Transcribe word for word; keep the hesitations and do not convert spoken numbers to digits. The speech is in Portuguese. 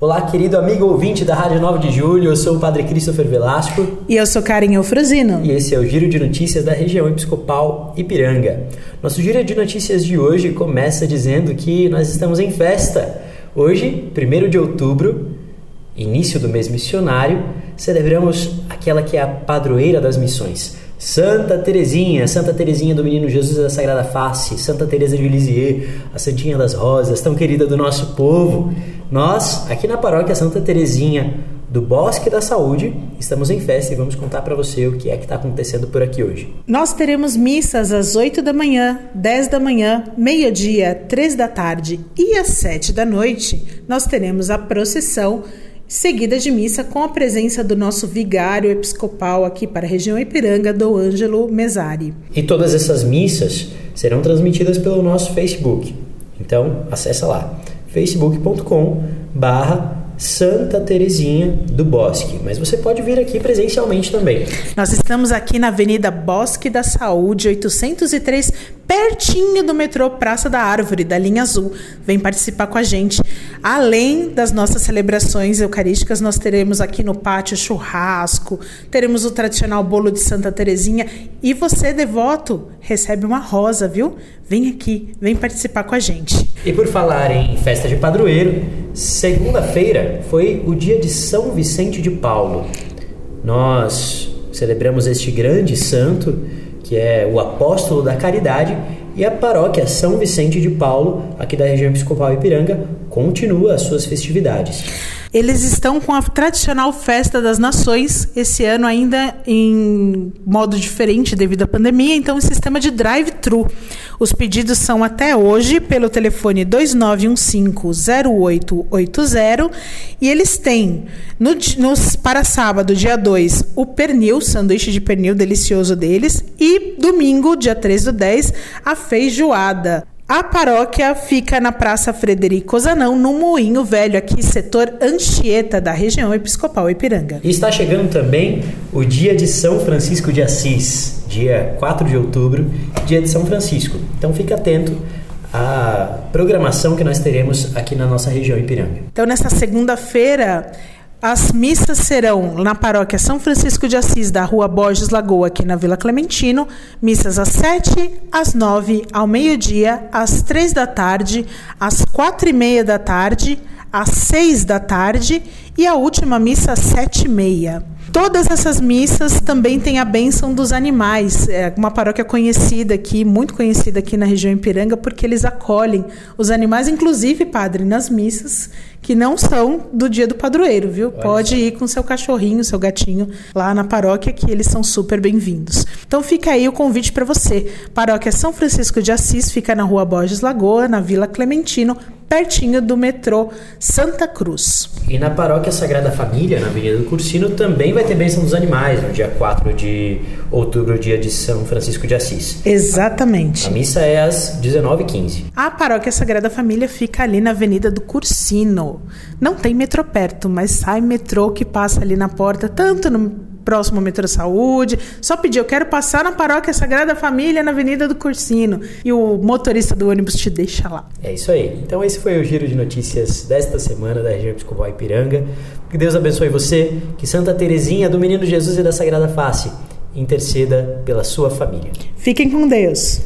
Olá, querido amigo ouvinte da Rádio Nova de Julho, eu sou o Padre Christopher Velasco. E eu sou Karin Eufrosino. E esse é o Giro de Notícias da Região Episcopal Ipiranga. Nosso Giro de Notícias de hoje começa dizendo que nós estamos em festa. Hoje, primeiro de outubro, início do mês missionário, celebramos aquela que é a padroeira das missões, Santa Teresinha, Santa Teresinha do Menino Jesus da Sagrada Face, Santa Teresa de Lisieux, a Santinha das Rosas, tão querida do nosso povo. Nós, aqui na paróquia Santa Teresinha do Bosque da Saúde, estamos em festa e vamos contar para você o que é que está acontecendo por aqui hoje. Nós teremos missas às oito da manhã, dez da manhã, meio-dia, três da tarde e às sete da noite. Nós teremos a procissão seguida de missa com a presença do nosso vigário episcopal aqui para a região Ipiranga, do Ângelo Mesari. E todas essas missas serão transmitidas pelo nosso Facebook. Então, acessa lá. facebook ponto com barra Santa Teresinha do Bosque, mas você pode vir aqui presencialmente também. Nós estamos aqui na Avenida Bosque da Saúde, oitocentos e três, pertinho do metrô Praça da Árvore, da Linha Azul. Vem participar com a gente. Além das nossas celebrações eucarísticas, nós teremos aqui no pátio churrasco, teremos o tradicional bolo de Santa Teresinha e você, devoto, recebe uma rosa, viu? Vem aqui, vem participar com a gente. E por falar em festa de padroeiro, segunda-feira foi o dia de São Vicente de Paulo. Nós celebramos este grande santo, que é o apóstolo da caridade, e a paróquia São Vicente de Paulo, aqui da região episcopal Ipiranga, continua as suas festividades. Eles estão com a tradicional Festa das Nações, esse ano ainda em modo diferente devido à pandemia, então o sistema de drive-thru. Os pedidos são até hoje pelo telefone dois nove um cinco zero oito oito zero e eles têm, no, nos, para sábado, dia dois, o pernil, sanduíche de pernil delicioso deles, e domingo, dia três do dez, a feijoada. A paróquia fica na Praça Frederico Zanão, no Moinho Velho, aqui setor Anchieta, da região episcopal Ipiranga. E está chegando também o dia de São Francisco de Assis, dia quatro de outubro, dia de São Francisco. Então fica atento à programação que nós teremos aqui na nossa região Ipiranga. Então nessa segunda-feira, as missas serão na paróquia São Francisco de Assis, da Rua Borges Lagoa, aqui na Vila Clementino, missas às sete, às nove, ao meio-dia, às três da tarde, às quatro e meia da tarde, às seis da tarde e a última missa às sete e meia. Todas essas missas também têm a bênção dos animais. É uma paróquia conhecida aqui, muito conhecida aqui na região Ipiranga, porque eles acolhem os animais, inclusive, padre, nas missas, que não são do dia do padroeiro, viu? Olha, pode ir com seu cachorrinho, seu gatinho, lá na paróquia, que eles são super bem-vindos. Então fica aí o convite para você. Paróquia São Francisco de Assis fica na Rua Borges Lagoa, na Vila Clementino, pertinho do metrô Santa Cruz. E na paróquia Sagrada Família, na Avenida do Cursino, também vai ter bênção dos animais, no dia quatro de outubro, dia de São Francisco de Assis. Exatamente. A, a missa é às dezenove e quinze. A paróquia Sagrada Família fica ali na Avenida do Cursino. Não tem metrô perto, mas sai metrô que passa ali na porta, tanto no próximo metrô Saúde, só pedir, eu quero passar na paróquia Sagrada Família, na Avenida do Cursino, e o motorista do ônibus te deixa lá. É isso aí. Então esse foi o Giro de Notícias desta semana da região episcopal Ipiranga. Que Deus abençoe você, que Santa Teresinha do Menino Jesus e da Sagrada Face interceda pela sua família. Fiquem com Deus.